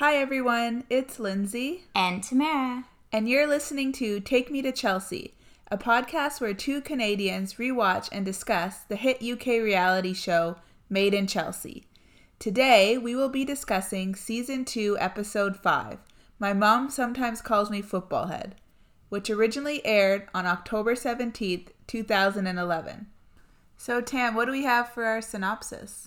Hi everyone, it's Lindsay and Tamara, and you're listening to Take Me to Chelsea, a podcast where two Canadians rewatch and discuss the hit UK reality show Made in Chelsea. Today we will be discussing Season 2, Episode 5, My Mom Sometimes Calls Me Football Head, which originally aired on October 17th, 2011. So Tam, what do we have for our synopsis?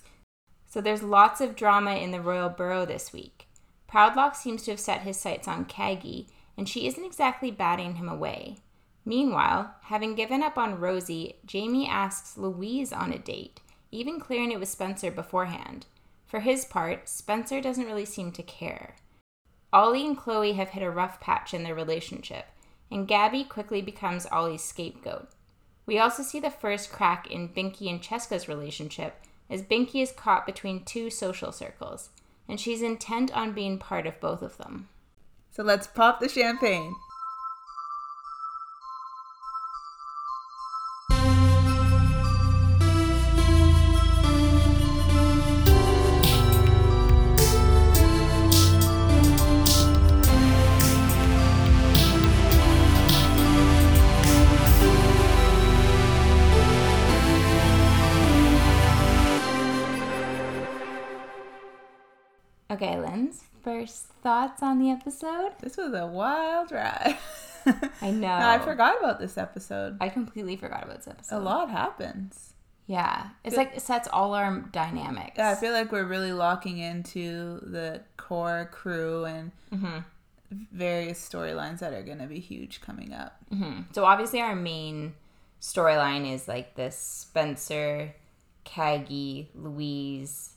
So there's lots of drama in the royal borough this week. Proudlock seems to have set his sights on Caggie, and she isn't exactly batting him away. Meanwhile, having given up on Rosie, Jamie asks Louise on a date, even clearing it with Spencer beforehand. For his part, Spencer doesn't really seem to care. Ollie and Chloe have hit a rough patch in their relationship, and Gabby quickly becomes Ollie's scapegoat. We also see the first crack in Binky and Cheska's relationship, as Binky is caught between two social circles, and she's intent on being part of both of them. So let's pop the champagne. Okay, Linz, first thoughts on the episode? This was a wild ride. I know. No, I forgot about this episode. I completely forgot about this episode. A lot happens. Yeah. It sets all our dynamics. Yeah, I feel like we're really locking into the core crew and various storylines that are going to be huge coming up. Mm-hmm. So obviously our main storyline is like this Spencer, Caggie, Louise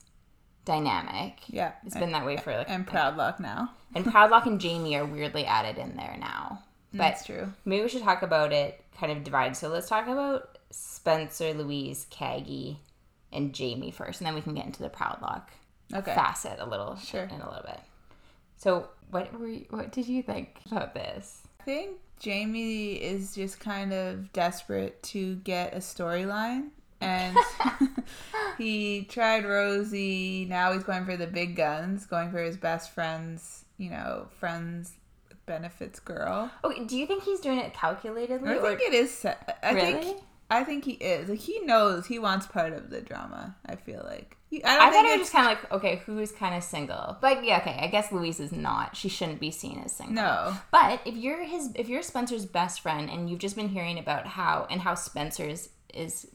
dynamic. Yeah. It's been that way for like... And Proudlock now. And Proudlock and Jamie are weirdly added in there now. But that's true. Maybe we should talk about it kind of divided. So let's talk about Spencer, Louise, Caggie, and Jamie first, and then we can get into the Proudlock facet a little in a little bit. So what did you think about this? I think Jamie is just kind of desperate to get a storyline. And he tried Rosie, now he's going for the big guns, going for his best friend's, friends benefits girl. Okay, do you think he's doing it calculatedly? I think he is. Like, he knows he wants part of the drama, I feel like. I thought it was just kind of like, okay, who's kind of single? But yeah, okay, I guess Louise is not. She shouldn't be seen as single. No. But if you're Spencer's best friend and you've just been hearing about how Spencer's is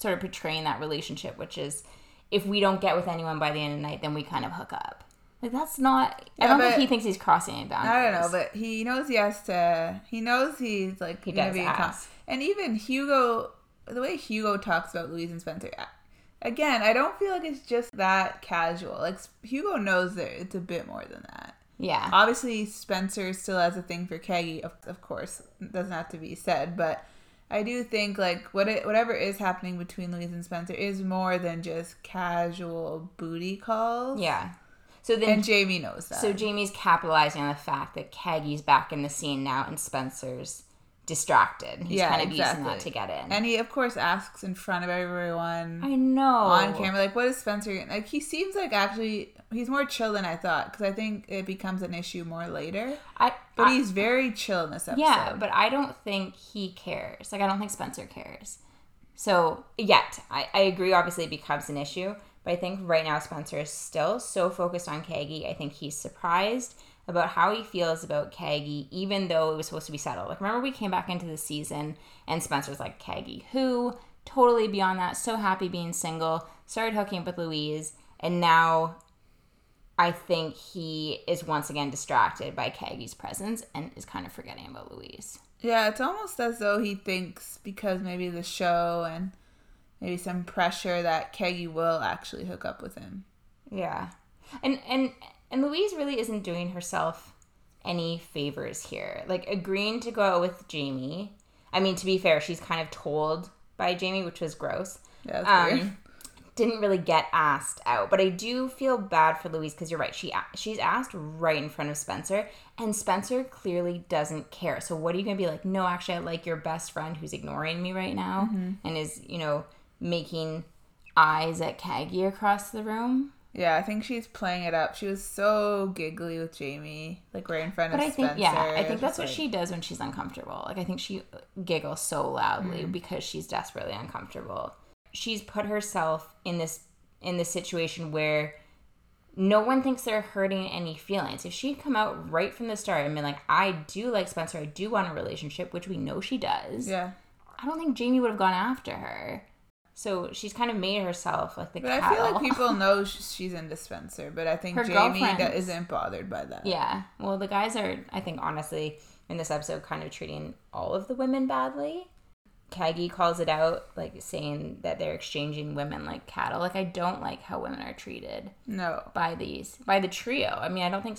sort of portraying that relationship, which is if we don't get with anyone by the end of the night, then we kind of hook up. Like, that's not... Yeah, I don't think he thinks he's crossing any boundaries. I don't know, but he knows he has to... He knows he's, like... He does ask. And even Hugo... The way Hugo talks about Louise and Spencer... Again, I don't feel like it's just that casual. Like, Hugo knows that it's a bit more than that. Yeah. Obviously, Spencer still has a thing for Caggie, of course. It doesn't have to be said, but... I do think, like, whatever is happening between Louise and Spencer is more than just casual booty calls. Yeah. So then, and Jamie knows that. So Jamie's capitalizing on the fact that Caggie's back in the scene now and Spencer's distracted. He's kind of using that to get in. And he, of course, asks in front of everyone. I know. On camera, like, what is Spencer... Like, he seems like actually... He's more chill than I thought, because I think it becomes an issue more later. But he's very chill in this episode. Yeah, but I don't think he cares. Like, I don't think Spencer cares. So, I agree, obviously, it becomes an issue. But I think right now Spencer is still so focused on Caggie. I think he's surprised about how he feels about Caggie, even though it was supposed to be settled. Like, remember we came back into the season, and Spencer's like, Caggie who? Totally beyond that. So happy being single. Started hooking up with Louise. And now... I think he is once again distracted by Caggie's presence and is kind of forgetting about Louise. Yeah, it's almost as though he thinks because maybe the show and maybe some pressure that Caggie will actually hook up with him. Yeah. And Louise really isn't doing herself any favors here. Like, agreeing to go out with Jamie. I mean, to be fair, she's kind of told by Jamie, which was gross. Yeah, that's weird. Didn't really get asked out. But I do feel bad for Louise because you're right. She's asked right in front of Spencer. And Spencer clearly doesn't care. So what are you going to be like? No, actually, I like your best friend who's ignoring me right now and is, making eyes at Caggie across the room. Yeah, I think she's playing it up. She was so giggly with Jamie, like right in front of Spencer. But I think that's what she does when she's uncomfortable. Like, I think she giggles so loudly because she's desperately uncomfortable. She's put herself in this situation where no one thinks they're hurting any feelings. If she'd come out right from the start and been like, I do like Spencer, I do want a relationship, which we know she does. Yeah. I don't think Jamie would have gone after her. So she's kind of made herself like the cattle. I feel like people know she's into Spencer, but I think her Jamie isn't bothered by that. Yeah. Well, the guys are, I think, honestly, in this episode, kind of treating all of the women badly. Caggie calls it out, like, saying that they're exchanging women like cattle. Like, I don't like how women are treated. No. By the trio. I mean, I don't think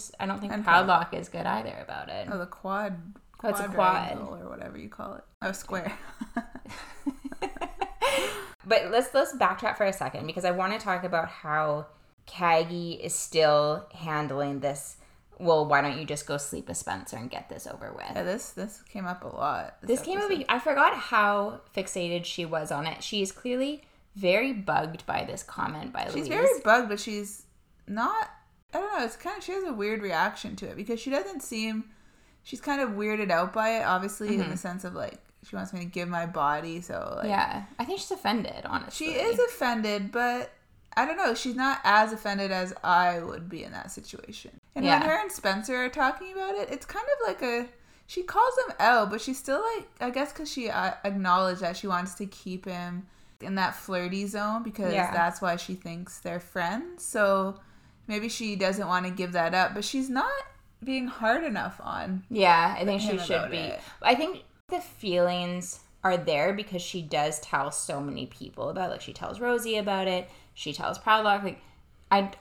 Proudlock is good either about it. Oh, the quad. Oh, it's a quad. Or whatever you call it. Oh, square. But let's backtrack for a second, because I want to talk about how Caggie is still handling this, well, why don't you just go sleep with Spencer and get this over with? Yeah, this came up a lot. This came up, I forgot how fixated she was on it. She's clearly very bugged by this comment by Louise. She's very bugged, but she's not, I don't know, it's kind of, she has a weird reaction to it, because she doesn't seem, she's kind of weirded out by it, obviously, in the sense of, like, she wants me to give my body, so, like... Yeah, I think she's offended, honestly. She is offended, but I don't know. She's not as offended as I would be in that situation. And when her and Spencer are talking about it, it's kind of like a... She calls him out, but she's still, like... I guess because she acknowledged that she wants to keep him in that flirty zone, because that's why she thinks they're friends. So maybe she doesn't want to give that up, but she's not being hard enough on... Yeah, I think she should be. I think... the feelings are there because she does tell so many people about it. Like, she tells Rosie about it. She tells Proudlock. Like,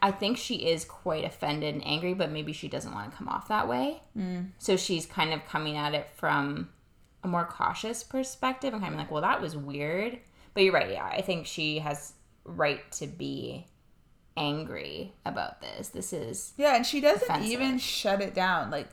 I think she is quite offended and angry, but maybe she doesn't want to come off that way. So she's kind of coming at it from a more cautious perspective and kind of like, well, that was weird. But you're right. Yeah, I think she has right to be angry about this. This is and she doesn't even shut it down. Like,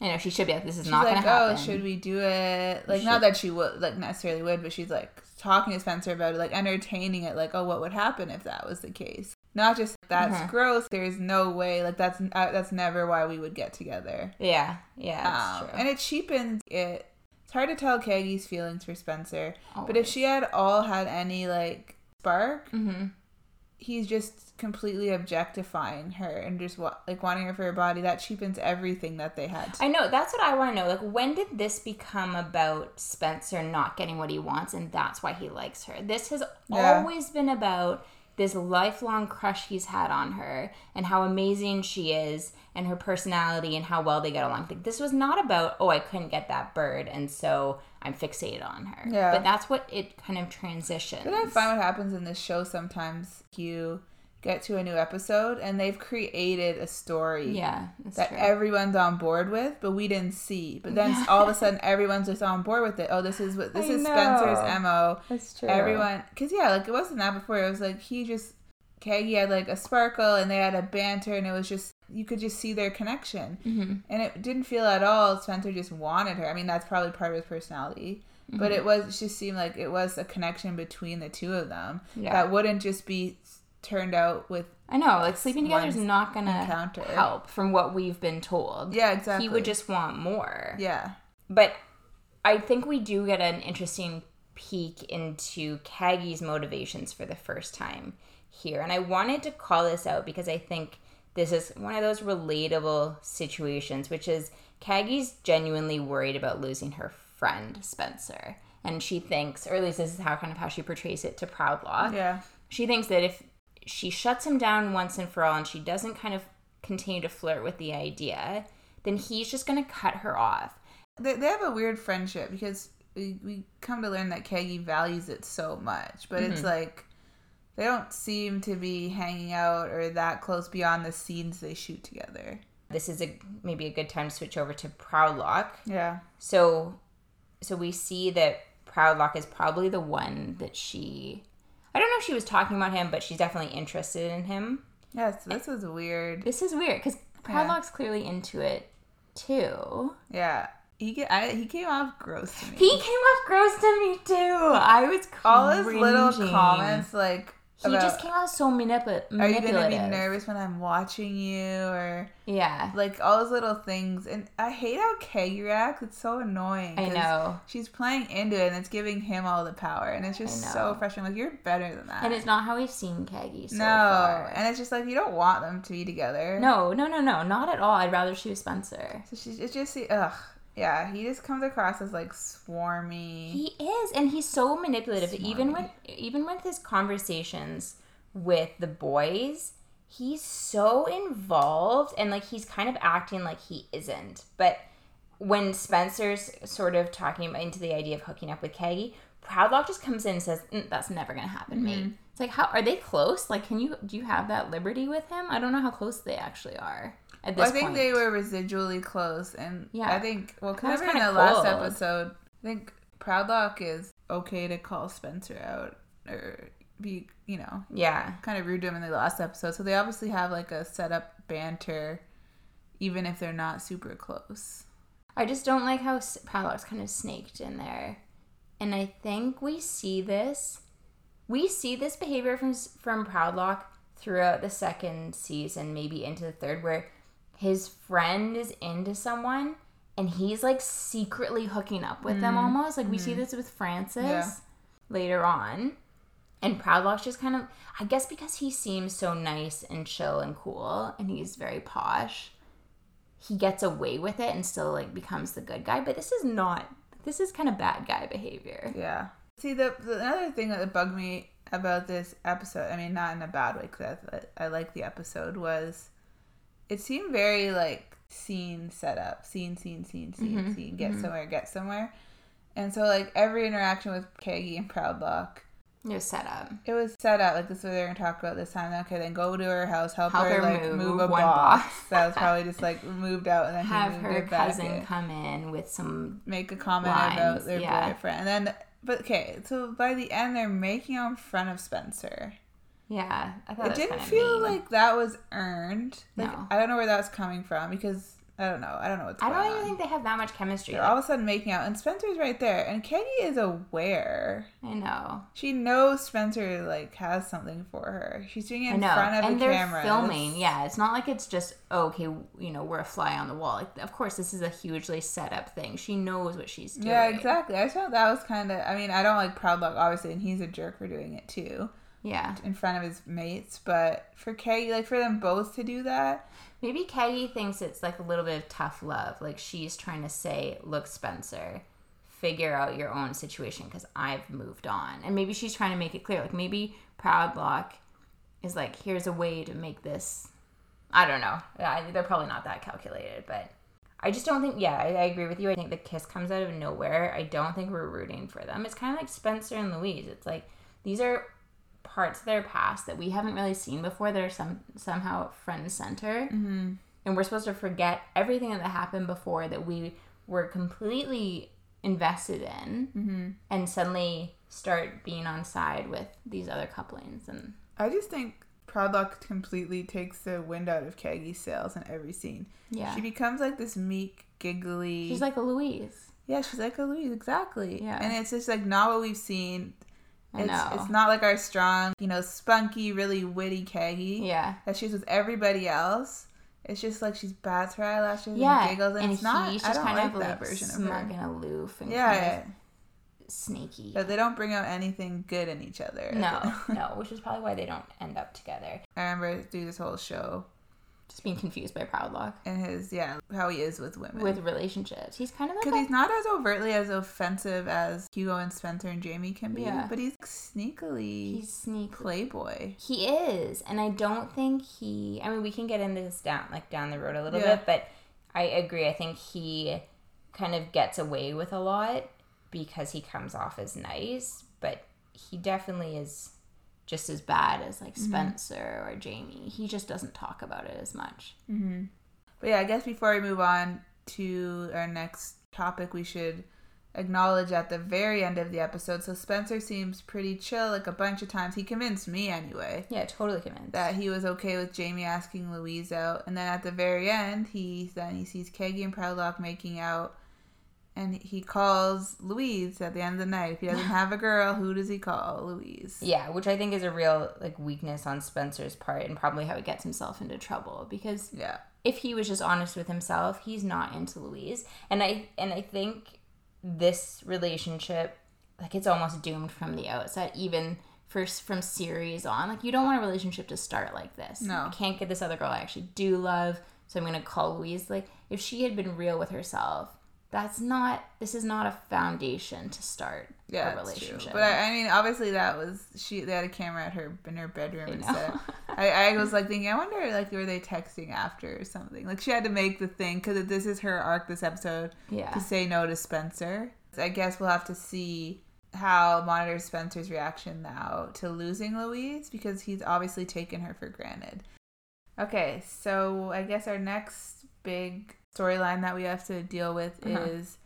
I know she should be like, this is not going to happen. She's like, oh, should we do it? Like, not that she would, like, necessarily would, but she's, like, talking to Spencer about it, like, entertaining it, like, oh, what would happen if that was the case? Not just, that's gross, there's no way, like, that's never why we would get together. Yeah, yeah, that's true. And it cheapens it. It's hard to tell Caggie's feelings for Spencer, but if she had any, like, spark... He's just completely objectifying her and just like wanting her for her body. That cheapens everything that they had. I know. That's what I want to know. Like, when did this become about Spencer not getting what he wants and that's why he likes her? This has always been about this lifelong crush he's had on her and how amazing she is and her personality and how well they get along. Like, this was not about, oh, I couldn't get that bird and so... I'm fixated on her. Yeah. But that's what it kind of transitions. But I find what happens in this show sometimes, you get to a new episode and they've created a story that everyone's on board with, but we didn't see. But then all of a sudden everyone's just on board with it. Oh, this is Spencer's MO. That's true. Everyone, because like it wasn't that before. It was like Caggie had like a sparkle and they had a banter and it was just, you could just see their connection. And it didn't feel at all Spencer just wanted her. I mean, that's probably part of his personality. But it just seemed like it was a connection between the two of them that wouldn't just be turned out with... I know, like sleeping together is not going to help from what we've been told. Yeah, exactly. He would just want more. Yeah. But I think we do get an interesting peek into Caggie's motivations for the first time here. And I wanted to call this out because I think... this is one of those relatable situations, which is Caggie's genuinely worried about losing her friend, Spencer. And she thinks, or at least this is how she portrays it to Proudlock. Yeah. She thinks that if she shuts him down once and for all and she doesn't kind of continue to flirt with the idea, then he's just going to cut her off. They have a weird friendship because we come to learn that Caggie values it so much. But it's like... they don't seem to be hanging out or that close beyond the scenes they shoot together. This is maybe a good time to switch over to Proudlock. Yeah. So we see that Proudlock is probably the one that she... I don't know if she was talking about him, but she's definitely interested in him. Yes, yeah, so this is weird. This is weird, because Proudlock's clearly into it, too. Yeah. He came off gross to me. He came off gross to me, too. I was cringing. All his little comments, like... He just came out so manipulative. Are you going to be nervous when I'm watching you? Or yeah. Like, all those little things. And I hate how Caggie reacts. It's so annoying. I know. She's playing into it, and it's giving him all the power. And it's just so frustrating. Like, you're better than that. And it's not how we've seen Caggie so far. And it's just like, you don't want them to be together. No. Not at all. I'd rather she was Spencer. So it's just... Ugh. Yeah, he just comes across as, like, swarmy. He is, and he's so manipulative. Swarmy. Even with his conversations with the boys, he's so involved, and, like, he's kind of acting like he isn't. But when Spencer's sort of talking into the idea of hooking up with Caggie, Proudlock just comes in and says, that's never going to happen, mate. It's like, how are they close? Like, do you have that liberty with him? I don't know how close they actually are. Well, I think they were residually close, and I think, because in the last episode, I think Proudlock is okay to call Spencer out, or be, kind of rude to him in the last episode, so they obviously have, like, a set-up banter, even if they're not super close. I just don't like how Proudlock's kind of snaked in there, and I think we see this behavior from Proudlock throughout the second season, maybe into the third, where his friend is into someone, and he's, like, secretly hooking up with them almost. Like, we see this with Francis later on. And Proudlock's just kind of... I guess because he seems so nice and chill and cool, and he's very posh, he gets away with it and still, like, becomes the good guy. But this is not... This is kind of bad guy behavior. Yeah. See, the another thing that bugged me about this episode... I mean, not in a bad way, because I like the episode, was... It seemed very, like, scene set up. Scene, get somewhere. And so, like, every interaction with Caggie and Proudlock... It was set up. Like, this is what they're going to talk about this time. Okay, then go to her house, help her like, move a box. That was probably just, like, moved out, and then have her cousin come in with some make a comment lines. About their boyfriend. And then, so by the end, they're making out in front of Spencer. Yeah, I thought it didn't feel mean. Like that was earned. Like, no. I don't know where that was coming from, because I don't know what's going on. I don't even think they have that much chemistry. They're all of a sudden making out, and Spencer's right there, and Caggie is aware. I know. She knows Spencer, like, has something for her. She's doing it in front of the camera. And they're filming. It's not like it's just, we're a fly on the wall. Like, of course, this is a hugely set up thing. She knows what she's doing. Yeah, exactly. I thought that was kind of, I don't like Proudlock, obviously, and he's a jerk for doing it, too. Yeah. In front of his mates, but for Caggie, like, for them both to do that. Maybe Caggie thinks it's, like, a little bit of tough love. Like, she's trying to say, look, Spencer, figure out your own situation because I've moved on. And maybe she's trying to make it clear. Like, maybe Proudlock is like, here's a way to make this. I don't know. They're probably not that calculated, but I just don't think, I agree with you. I think the kiss comes out of nowhere. I don't think we're rooting for them. It's kind of like Spencer and Louise. It's like, these are parts of their past that we haven't really seen before that are somehow front and center, and we're supposed to forget everything that happened before that we were completely invested in, and suddenly start being on side with these other couplings. And I just think Proudlock completely takes the wind out of Caggie's sails in every scene. She becomes like this meek, giggly. She's like a Louise. Yeah, she's like a Louise, exactly. Yeah, and it's just like not what we've seen. It's not like our strong, spunky, really witty Caggie. Yeah. That she's with everybody else. It's just like she bats her eyelashes and giggles. And it's not, I don't kind like of that like version of her. Smug and aloof and kind of sneaky. But they don't bring out anything good in each other. No, which is probably why they don't end up together. I remember through this whole show just being confused by Proudlock. And his, how he is with women. With relationships. He's kind of like... Because he's not as overtly as offensive as Hugo and Spencer and Jamie can be. Yeah. But he's sneakily... He's sneaky. Playboy. He is. And I don't think he... we can get into this down the road a little bit. But I agree. I think he kind of gets away with a lot because he comes off as nice. But he definitely is... just as bad as, like, Spencer or Jamie. He just doesn't talk about it as much. But I guess before we move on to our next topic, we should acknowledge at the very end of the episode. So Spencer seems pretty chill, like, a bunch of times. He convinced me anyway. Yeah, totally convinced. That he was okay with Jamie asking Louise out. And then at the very end, he sees Caggie and Proudlock making out. And he calls Louise at the end of the night. If he doesn't have a girl, who does he call? Louise. Yeah, which I think is a real like weakness on Spencer's part and probably how he gets himself into trouble. Because if he was just honest with himself, he's not into Louise. And I think this relationship, like, it's almost doomed from the outset, even from series on. Like, you don't want a relationship to start like this. No. I can't get this other girl I actually do love, so I'm going to call Louise. Like, if she had been real with herself... This is not a foundation to start a relationship. True. But I mean, obviously they had a camera at her, in her bedroom and stuff. I was like thinking, I wonder, like, were they texting after or something? Like, she had to make the thing, because this is her arc this episode, to say no to Spencer. I guess we'll have to see how monitor Spencer's reaction now to losing Louise, because he's obviously taken her for granted. Okay, so I guess our next big storyline that we have to deal with is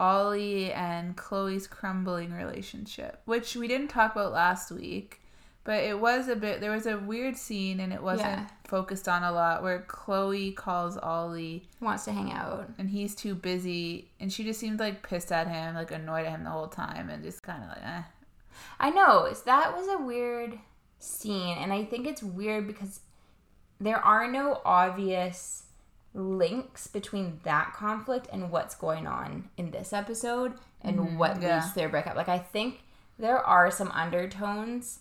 Ollie and Chloe's crumbling relationship, which we didn't talk about last week, but it was a bit, there was a weird scene and it wasn't focused on a lot, where Chloe calls Ollie, wants to hang out, and he's too busy, and she just seemed like pissed at him, like annoyed at him the whole time, and just kind of like, eh. I know, that was a weird scene, and I think it's weird because there are no obvious links between that conflict and what's going on in this episode and what leads to their breakup. Like, I think there are some undertones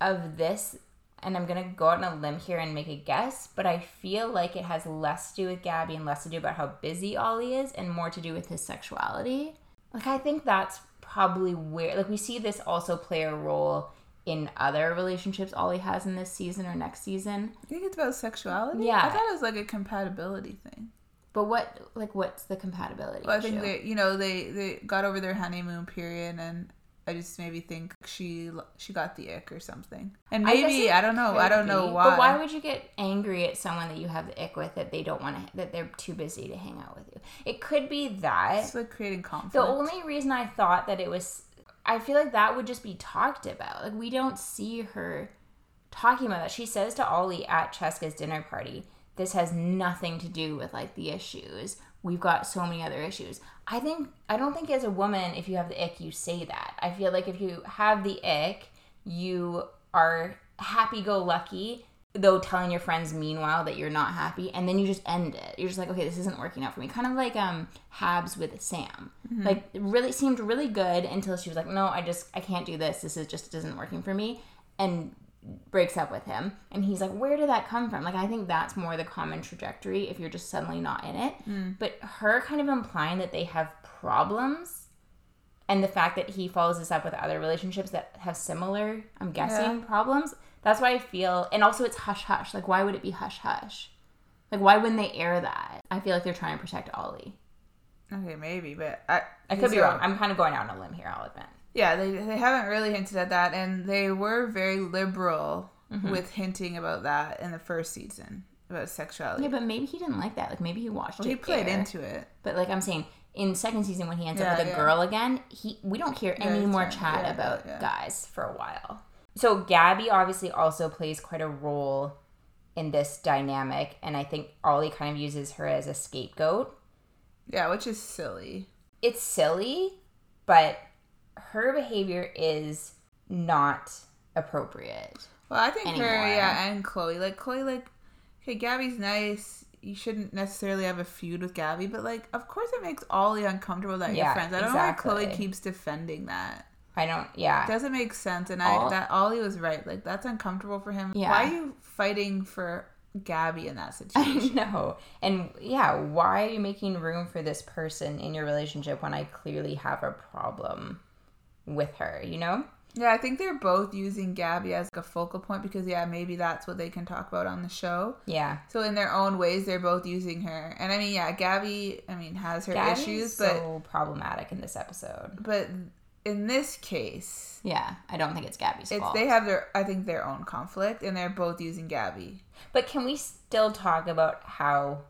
of this, and I'm going to go out on a limb here and make a guess, but I feel like it has less to do with Gabby and less to do about how busy Ollie is and more to do with his sexuality. Like, I think that's probably where... Like, we see this also play a role in other relationships Ollie has in this season or next season. You think it's about sexuality? Yeah. I thought it was like a compatibility thing. But what's the compatibility issue? I think they got over their honeymoon period, and I just maybe think she got the ick or something. And maybe, I don't know. I don't know why. But why would you get angry at someone that you have the ick with, that they don't want to, that they're too busy to hang out with you? It could be that. It's like creating conflict. The only reason I thought that it was... I feel like that would just be talked about. Like, we don't see her talking about that. She says to Ollie at Cheska's dinner party, this has nothing to do with, like, the issues. We've got so many other issues. I don't think as a woman, if you have the ick, you say that. I feel like if you have the ick, you are happy-go-lucky, though telling your friends meanwhile that you're not happy, and then you just end it. You're just like, okay, this isn't working out for me. Kind of like Habs with Sam. Mm-hmm. Like, it really seemed really good until she was like, no, I can't do this. This is just isn't working for me, and breaks up with him. And he's like, where did that come from? Like, I think that's more the common trajectory if you're just suddenly not in it. Mm. But her kind of implying that they have problems, and the fact that he follows this up with other relationships that have similar, I'm guessing, problems. That's why I feel, and also it's hush-hush. Like, why would it be hush-hush? Like, why wouldn't they air that? I feel like they're trying to protect Ollie. Okay, maybe, but I could be wrong. I'm kind of going out on a limb here, I'll admit. Yeah, they haven't really hinted at that, and they were very liberal with hinting about that in the first season, about sexuality. Yeah, but maybe he didn't like that. Like, maybe he watched it. He played into it. But, like, I'm saying... In second season, when he ends up with a girl again, we don't hear any more chat about guys for a while. So Gabby obviously also plays quite a role in this dynamic, and I think Ollie kind of uses her as a scapegoat. Yeah, which is silly. It's silly, but her behavior is not appropriate. Well, I think anymore. Her, and Chloe. Like, Chloe, like, okay, Gabby's nice. You shouldn't necessarily have a feud with Gabby, but, like, of course it makes Ollie uncomfortable that you're friends. I don't know why Chloe keeps defending that. It doesn't make sense, and Ollie was right. Like, that's uncomfortable for him. Yeah. Why are you fighting for Gabby in that situation? I know. And, why are you making room for this person in your relationship when I clearly have a problem with her, you know? Yeah, I think they're both using Gabby as a focal point because, maybe that's what they can talk about on the show. Yeah. So in their own ways, they're both using her. And I mean, Gabby, has her issues, but... Gabby's so problematic in this episode. But in this case... Yeah, I don't think it's Gabby's fault. They have their own conflict, and they're both using Gabby. But can we still talk about how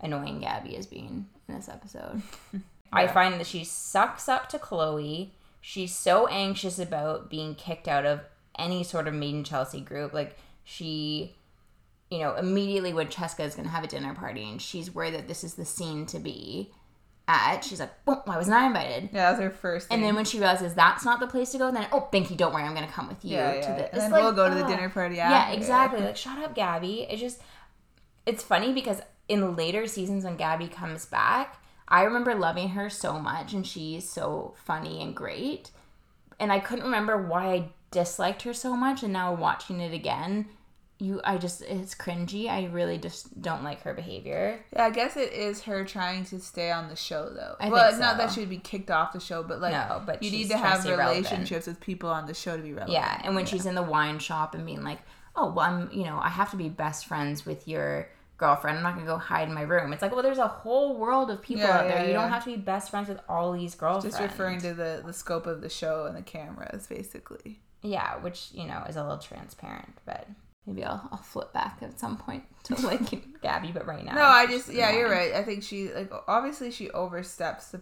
annoying Gabby is being in this episode? Yeah. I find that she sucks up to Chloe... She's so anxious about being kicked out of any sort of Made in Chelsea group. Like, she, immediately when Cheska is going to have a dinner party, and she's worried that this is the scene to be. at, she's like, well, why wasn't I invited? Yeah, that was her first thing. And then when she realizes that's not the place to go, then, oh, Binky, don't worry, I'm going to come with you to the... And then we'll go to the dinner party after. Yeah, exactly. Like, shut up, Gabby. It's just... It's funny because in later seasons when Gabby comes back, I remember loving her so much, and she's so funny and great. And I couldn't remember why I disliked her so much, and now watching it again... it's cringy. I really just don't like her behavior. Yeah, I guess it is her trying to stay on the show, though. I think so. Not that she would be kicked off the show, but, like, no, but you need to have relationships with people on the show to be relevant. Yeah, and when she's in the wine shop and being like, oh, well, I'm, you know, I have to be best friends with your girlfriend. I'm not going to go hide in my room. It's like, well, there's a whole world of people out there. You don't have to be best friends with Ollie's girlfriend. Just referring to the scope of the show and the cameras, basically. Yeah, which, you know, is a little transparent, but... Maybe I'll flip back at some point to, like, Gabby, but right now... No, I just... Yeah, you're right. I think she... Like, obviously, she oversteps the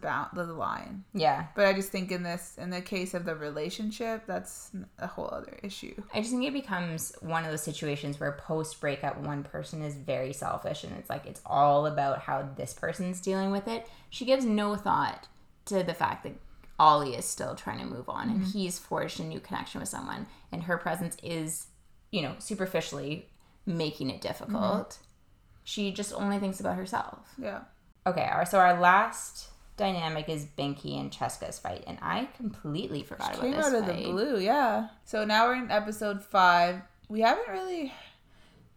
line. Yeah. But I just think in the case of the relationship, that's a whole other issue. I just think it becomes one of those situations where post-breakup, one person is very selfish, and it's, like, it's all about how this person's dealing with it. She gives no thought to the fact that Ollie is still trying to move on, and he's forged a new connection with someone, and her presence is... you know, superficially making it difficult. She just only thinks about herself. Yeah. Okay, so our last dynamic is Binky and Cheska's fight, and I completely forgot about this fight. Came out of the blue, yeah. So now we're in episode 5. We haven't really...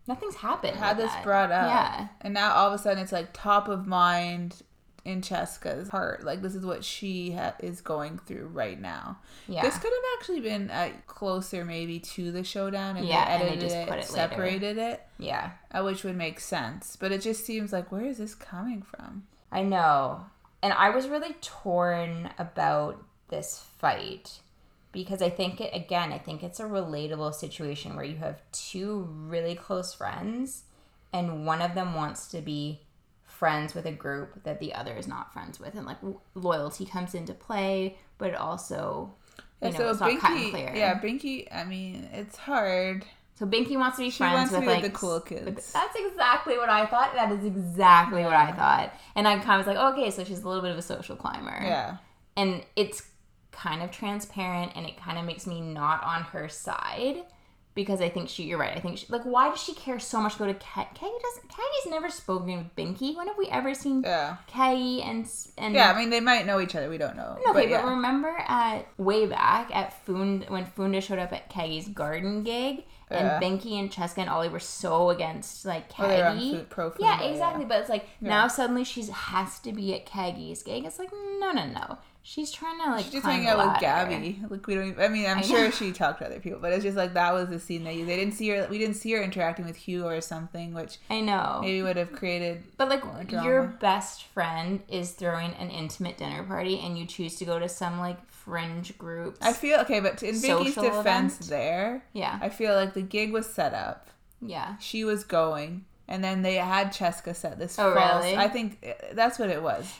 Nothing's happened. Had this brought up. Yeah. And now all of a sudden it's like top of mind... in Cheska's heart, like this is what she is going through right now. Yeah, this could have actually been closer maybe to the showdown, and they edited and they just separated it. Yeah, which would make sense, but it just seems like, where is this coming from? I know, and I was really torn about this fight because I think it's a relatable situation where you have two really close friends, and one of them wants to be friends with a group that the other is not friends with, and like loyalty comes into play, but it also it's not cut and clear. Yeah, Binky, I mean, it's hard. So Binky wants to be friends with like the cool kids. That's exactly what I thought. That is exactly what I thought. And I kind of was like, oh, okay, so she's a little bit of a social climber. Yeah. And it's kind of transparent, and it kind of makes me not on her side. Because I think you're right. I think why does she care so much to go to Caggie? Caggie's never spoken with Binky. When have we ever seen Caggie and? Yeah, I mean, they might know each other. We don't know. No, but remember way back at when Funda showed up at Caggie's garden gig, and Binky and Cheska and Ollie were so against Caggie. Exactly. Yeah. But it's now suddenly she has to be at Caggie's gig. It's like no. She's trying to she's just hanging out with Gabby. We don't. I'm sure she talked to other people, but it's just that was the scene they didn't see her. We didn't see her interacting with Hugo or something, which I know maybe would have created. But your best friend is throwing an intimate dinner party, and you choose to go to some fringe groups. I feel okay, but in Binky's defense, I feel like the gig was set up. Yeah, she was going. And then they had Cheska set this false. Really? I think that's what it was.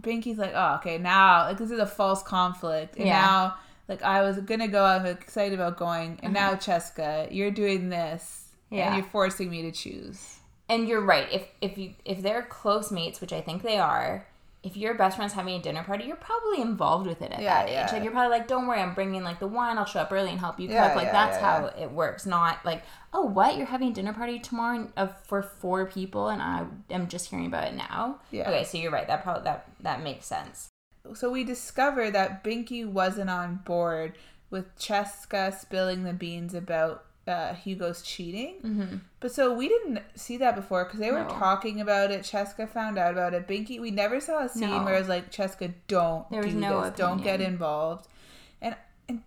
Binky's like, oh, okay, now, this is a false conflict. And now, I was going to go, I'm excited about going. And now, Cheska, you're doing this. Yeah. And you're forcing me to choose. And you're right. If they're close mates, which I think they are, if your best friend's having a dinner party, you're probably involved with it at that age. Yeah. You're probably like, don't worry, I'm bringing, the wine. I'll show up early and help you cook. That's how it works. Not oh, what? You're having a dinner party tomorrow for 4 people, and I am just hearing about it now? Yeah. Okay, so you're right. That probably that makes sense. So we discover that Binky wasn't on board with Cheska spilling the beans about Hugo's cheating. But so we didn't see that before because they were talking about it. Cheska found out about it. Binky, we never saw a scene where it was like, Cheska, don't do this. Don't get involved. And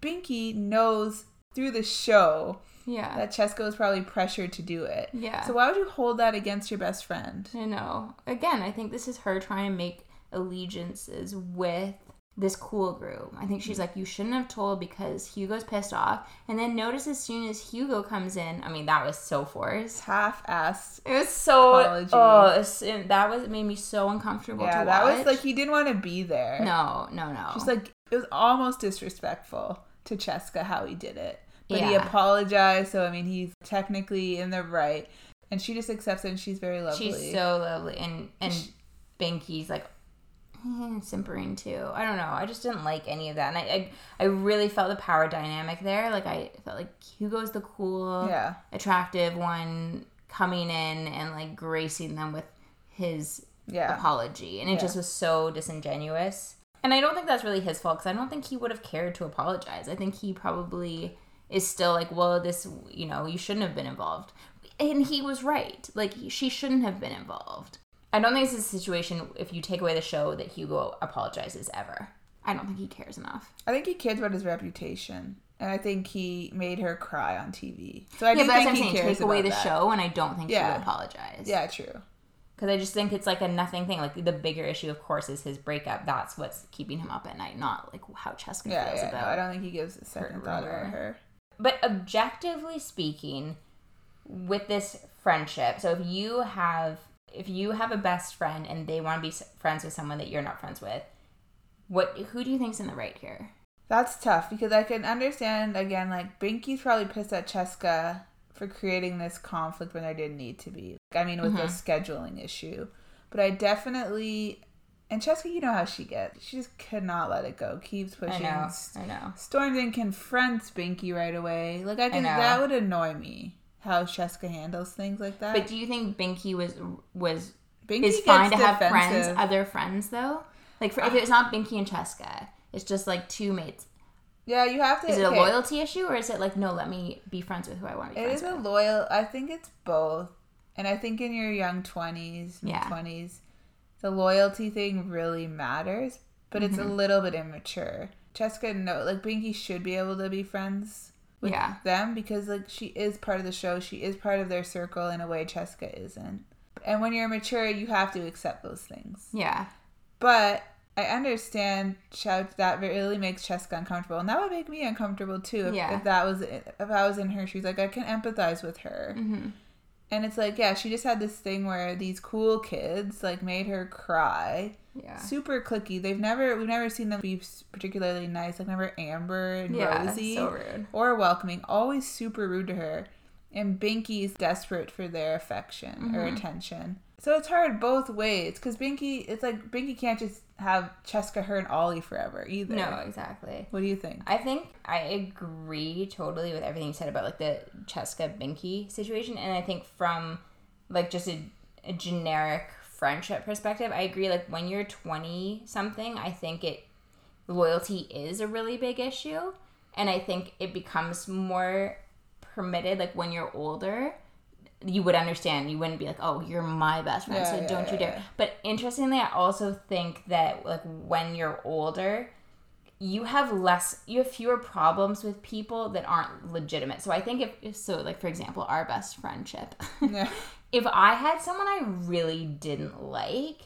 Binky knows through the show that Cheska was probably pressured to do it. Yeah. So why would you hold that against your best friend? I know. Again, I think this is her trying to make allegiances with this cool group. I think she's like, you shouldn't have told because Hugo's pissed off. And then notice as soon as Hugo comes in, I mean, that was so forced. Half-assed. It was so... apology. Oh, that made me so uncomfortable to watch. Yeah, that was he didn't want to be there. No. She's like, it was almost disrespectful to Cheska how he did it. But he apologized, so I mean, he's technically in the right. And she just accepts it, and she's very lovely. She's so lovely. And Binky's like simpering too. I don't know. I just didn't like any of that. And I really felt the power dynamic there. Like, I felt like Hugo's the cool, attractive one coming in and like gracing them with his apology. And it just was so disingenuous. And I don't think that's really his fault, because I don't think he would have cared to apologize. I think he probably is still like, well, this, you know, you shouldn't have been involved. And he was right. Like, she shouldn't have been involved. I don't think it's a situation, if you take away the show, that Hugo apologizes ever. I don't think he cares enough. I think he cares about his reputation. And I think he made her cry on TV. So I do think he cares about that. Take away the show, and I don't think she would apologize. Yeah, true. Because I just think it's like a nothing thing. Like, the bigger issue, of course, is his breakup. That's what's keeping him up at night, not like how Cheska feels about it. No, I don't think he gives a second thought about her. But objectively speaking, with this friendship, so if you have a best friend and they want to be friends with someone that you're not friends with, who do you think's in the right here? That's tough, because I can understand, again, like, Binky's probably pissed at Cheska for creating this conflict when there didn't need to be. I mean, with the scheduling issue. But I definitely... And Cheska, you know how she gets. She just could not let it go. Keeps pushing. I know. Storms in, confronts Binky right away. Like, I know. That would annoy me, how Cheska handles things like that. But do you think Binky is fine to have other friends, though? Like, if it's not Binky and Cheska, it's just, like, two mates. Yeah, you have to... Is it a loyalty issue, or is it, like, no, let me be friends with who I want to be friends with? It is a loyal... I think it's both. And I think in your young 20s, mid-20s, the loyalty thing really matters, but it's a little bit immature. Cheska, no, like, Binky should be able to be friends with them, because, like, she is part of the show. She is part of their circle in a way Cheska isn't. And when you're mature, you have to accept those things. Yeah. But I understand that really makes Cheska uncomfortable, and that would make me uncomfortable, too, if I was in her shoes. Like, I can empathize with her. Mm-hmm. And it's like, she just had this thing where these cool kids, like, made her cry. Yeah. Super cliquey. We've never seen them be particularly nice. Like, remember Amber and Rosie? So rude. Or welcoming. Always super rude to her. And Binky's desperate for their affection or attention. So it's hard both ways. Because Binky can't just have Cheska, her, and Ollie forever either. No, exactly. What do you think? I think I agree totally with everything you said about, like, the Cheska-Binky situation. And I think from, like, just a generic friendship perspective, I agree. Like, when you're 20-something, I think loyalty is a really big issue. And I think it becomes more permitted, like, when you're older, you would understand. You wouldn't be like, oh, you're my best friend, so don't you dare. Yeah. But interestingly, I also think that, like, when you're older, you have fewer problems with people that aren't legitimate. So I think like, for example, our best friendship. Yeah. If I had someone I really didn't like,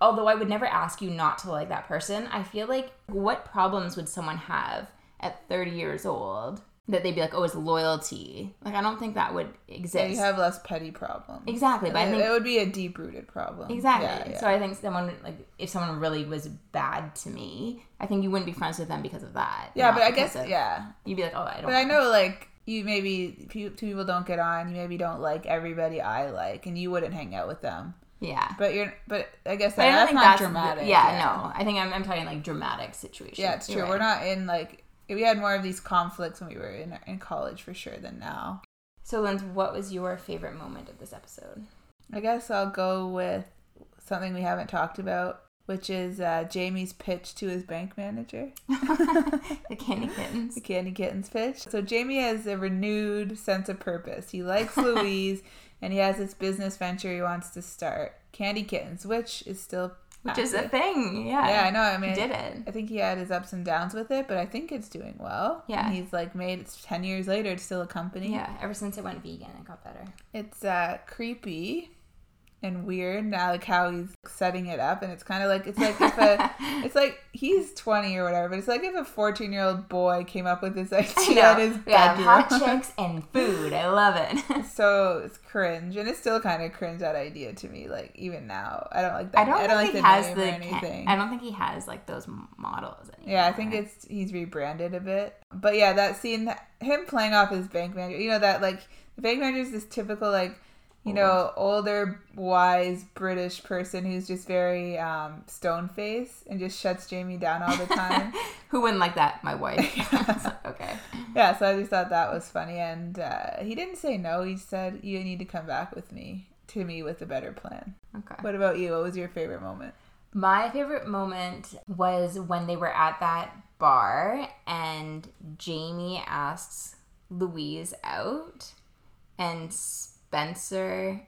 although I would never ask you not to like that person, I feel like, what problems would someone have at 30 years old? That they'd be like, oh, it's loyalty. Like, I don't think that would exist. Yeah, you have less petty problems. Exactly. But I think it would be a deep-rooted problem. Exactly. Yeah, so I think if someone really was bad to me, I think you wouldn't be friends with them because of that. Yeah, but I guess, you'd be like, oh, I don't. But I know, like, you maybe, two people don't get on, you maybe don't like everybody I like, and you wouldn't hang out with them. Yeah. But I guess that's not dramatic. No. I think I'm talking, like, dramatic situations. Yeah, it's true. Right. We're not in, like... We had more of these conflicts when we were in college, for sure, than now. So, Linz, what was your favorite moment of this episode? I guess I'll go with something we haven't talked about, which is Jamie's pitch to his bank manager. The Candy Kittens. The Candy Kittens pitch. So, Jamie has a renewed sense of purpose. He likes Louise, and he has this business venture he wants to start. Candy Kittens, which is still... Which is a thing, Yeah, I know. I mean, he did it. I think he had his ups and downs with it, but I think it's doing well. Yeah. And he's, like, made it 10 years later. It's still a company. Yeah, ever since it went vegan, it got better. It's creepy and weird now, like, how he's setting it up. And it's kind of like, it's like he's 20 or whatever, but it's like if a 14-year-old boy came up with this idea at his bedroom. Hot chicks and food. I love it. So it's cringe. And it's still kind of cringe, that idea, to me. Like, even now, I don't like that. I don't think he has, like, those models anymore. Yeah, I think he's rebranded a bit. But yeah, that scene, him playing off his bank manager, you know, that, like, the bank manager is this typical, like, you know, older, wise British person who's just very stone-faced and just shuts Jamie down all the time. Who wouldn't like that? My wife. Yeah. Okay. Yeah, so I just thought that was funny. And he didn't say no. He said, you need to come back with me, to me with a better plan. Okay. What about you? What was your favorite moment? My favorite moment was when they were at that bar and Jamie asks Louise out and Spencer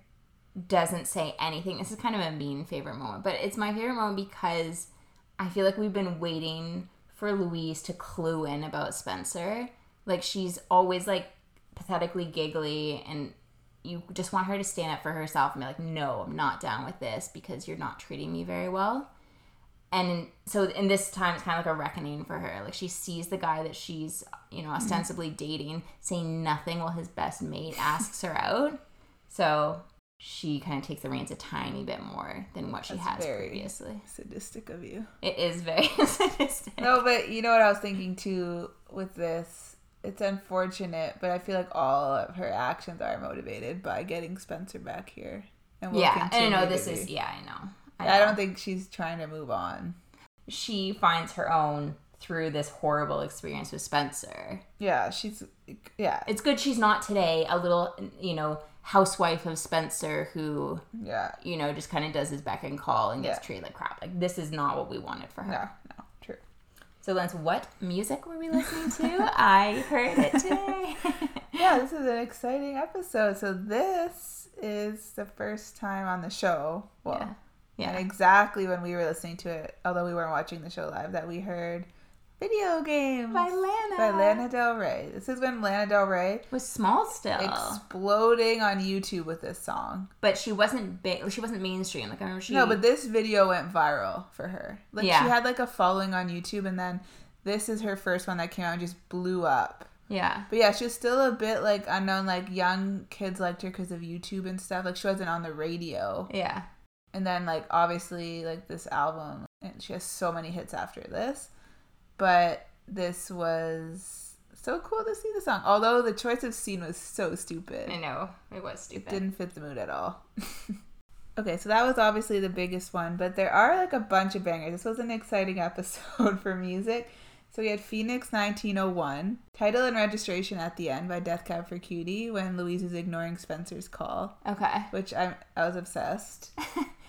doesn't say anything. This is kind of a mean favorite moment, but it's my favorite moment because I feel like we've been waiting for Louise to clue in about Spencer. Like, she's always like pathetically giggly and you just want her to stand up for herself and be like, no, I'm not down with this because you're not treating me very well. And so in this time, it's kind of like a reckoning for her. Like, she sees the guy that she's, you know, ostensibly dating, saying nothing while his best mate asks her out. So she kind of takes the reins a tiny bit more than what she has previously. Very sadistic of you. It is very sadistic. No, but you know what I was thinking too with this? It's unfortunate, but I feel like all of her actions are motivated by getting Spencer back here. And we'll continue. And I know this is, I know. I don't think she's trying to move on. She finds her own through this horrible experience with Spencer. Yeah, it's good she's not today a little, you know, housewife of Spencer who, you know, just kind of does his beck and call and gets treated like crap. Like, this is not what we wanted for her. No, true. So, Lance, what music were we listening to? I heard it today. Yeah, this is an exciting episode. So this is the first time on the show. Well. Yeah. Yeah. And exactly when we were listening to it, although we weren't watching the show live, that we heard Video Games by Lana Del Rey. This is when Lana Del Rey was small still. Exploding on YouTube with this song. But she wasn't big. She wasn't mainstream. Like, I remember she... No, but this video went viral for her. Like, she had like a following on YouTube, and then this is her first one that came out and just blew up. Yeah. But yeah, she was still a bit like unknown. Like, young kids liked her because of YouTube and stuff. Like, she wasn't on the radio. Yeah. And then, like, obviously, like, this album, and she has so many hits after this, but this was so cool to see the song. Although the choice of scene was so stupid. I know. It was stupid. It didn't fit the mood at all. Okay, so that was obviously the biggest one, but there are, like, a bunch of bangers. This was an exciting episode for music. So we had Phoenix 1901, Title and Registration at the End by Death Cab for Cutie, when Louise is ignoring Spencer's call. Okay. Which I was obsessed.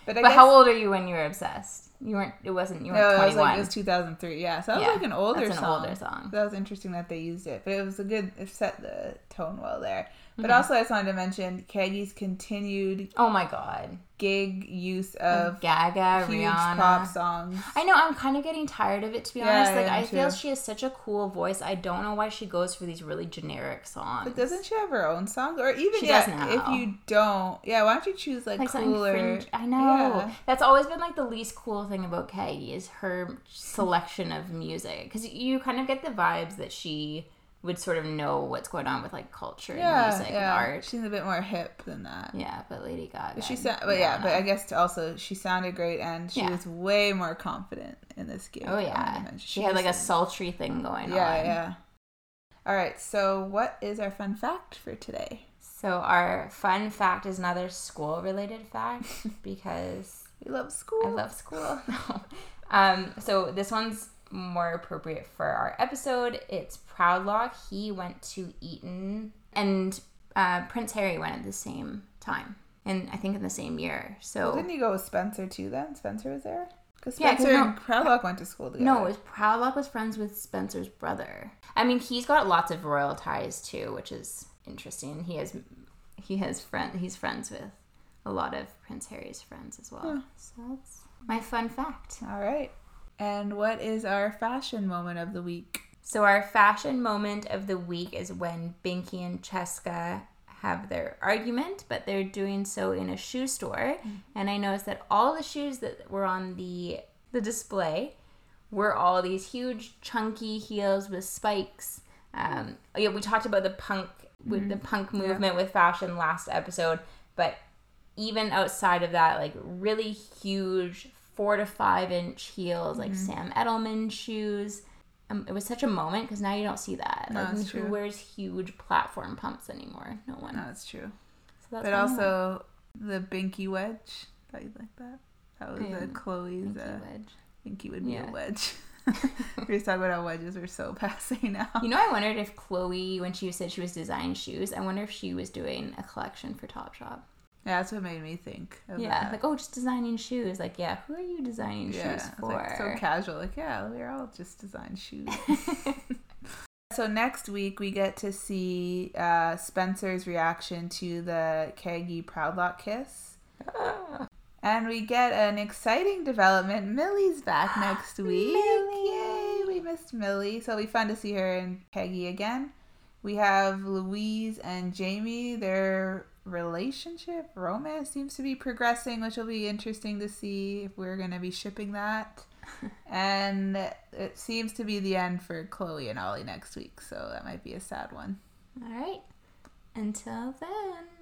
But how old are you when you were obsessed? You weren't 21. It was 2003. Yeah. So that was like an older song. So that was interesting that they used it. But it was it set the tone well there. But also I just wanted to mention Caggie's continued gig use of Gaga, huge Rihanna pop songs. I know, I'm kind of getting tired of it, to be honest. Like, I feel she has such a cool voice. I don't know why she goes for these really generic songs. But doesn't she have her own songs? Or even if you don't, why don't you choose like cooler? Fringe. I know. Yeah. That's always been like the least cool thing about Caggie is her selection of music, because you kind of get the vibes that she would sort of know what's going on with like culture and music and art. She's a bit more hip than that. Yeah, but Lady Gaga. But I guess also she sounded great and she was way more confident in this game. Oh yeah, she had like a sultry thing going on. Yeah. All right, so what is our fun fact for today? So our fun fact is another school-related fact because we love school. I love school. So this one's more appropriate for our episode. It's Proudlock. He went to Eton, and Prince Harry went at the same time, and I think in the same year. So didn't he go with Spencer too? Then Spencer was there because Spencer and Proudlock went to school together. No, Proudlock was friends with Spencer's brother. I mean, he's got lots of royal ties too, which is interesting. He's friends with a lot of Prince Harry's friends as well. Huh. So that's my fun fact. All right. And what is our fashion moment of the week? So our fashion moment of the week is when Binky and Cheska have their argument, but they're doing so in a shoe store. Mm-hmm. And I noticed that all the shoes that were on the display were all these huge, chunky heels with spikes. We talked about the punk movement with fashion last episode, but even outside of that, like really huge 4 to 5 inch heels, like Sam Edelman shoes. It was such a moment because now you don't see that. No, like, who wears huge platform pumps anymore? No one. No, that's true. So but also the Binky wedge. Thought you'd like that. That was Chloe's Binky wedge. Binky would be a wedge. We were talking about how wedges are so passe now. You know, I wondered if Chloe, when she said she was designing shoes, I wonder if she was doing a collection for Topshop. Yeah, that's what made me think of that. Like, oh, just designing shoes. Like, yeah, who are you designing shoes for? Like, so casual. Like, yeah, we're all just design shoes. So next week we get to see Spencer's reaction to the Caggie Proudlock kiss. Ah. And we get an exciting development. Millie's back next week. Millie. Yay, we missed Millie. So it'll be fun to see her and Caggie again. We have Louise and Jamie. Their relationship, romance seems to be progressing, which will be interesting to see if we're going to be shipping that. And it seems to be the end for Chloe and Ollie next week, so that might be a sad one. All right. Until then.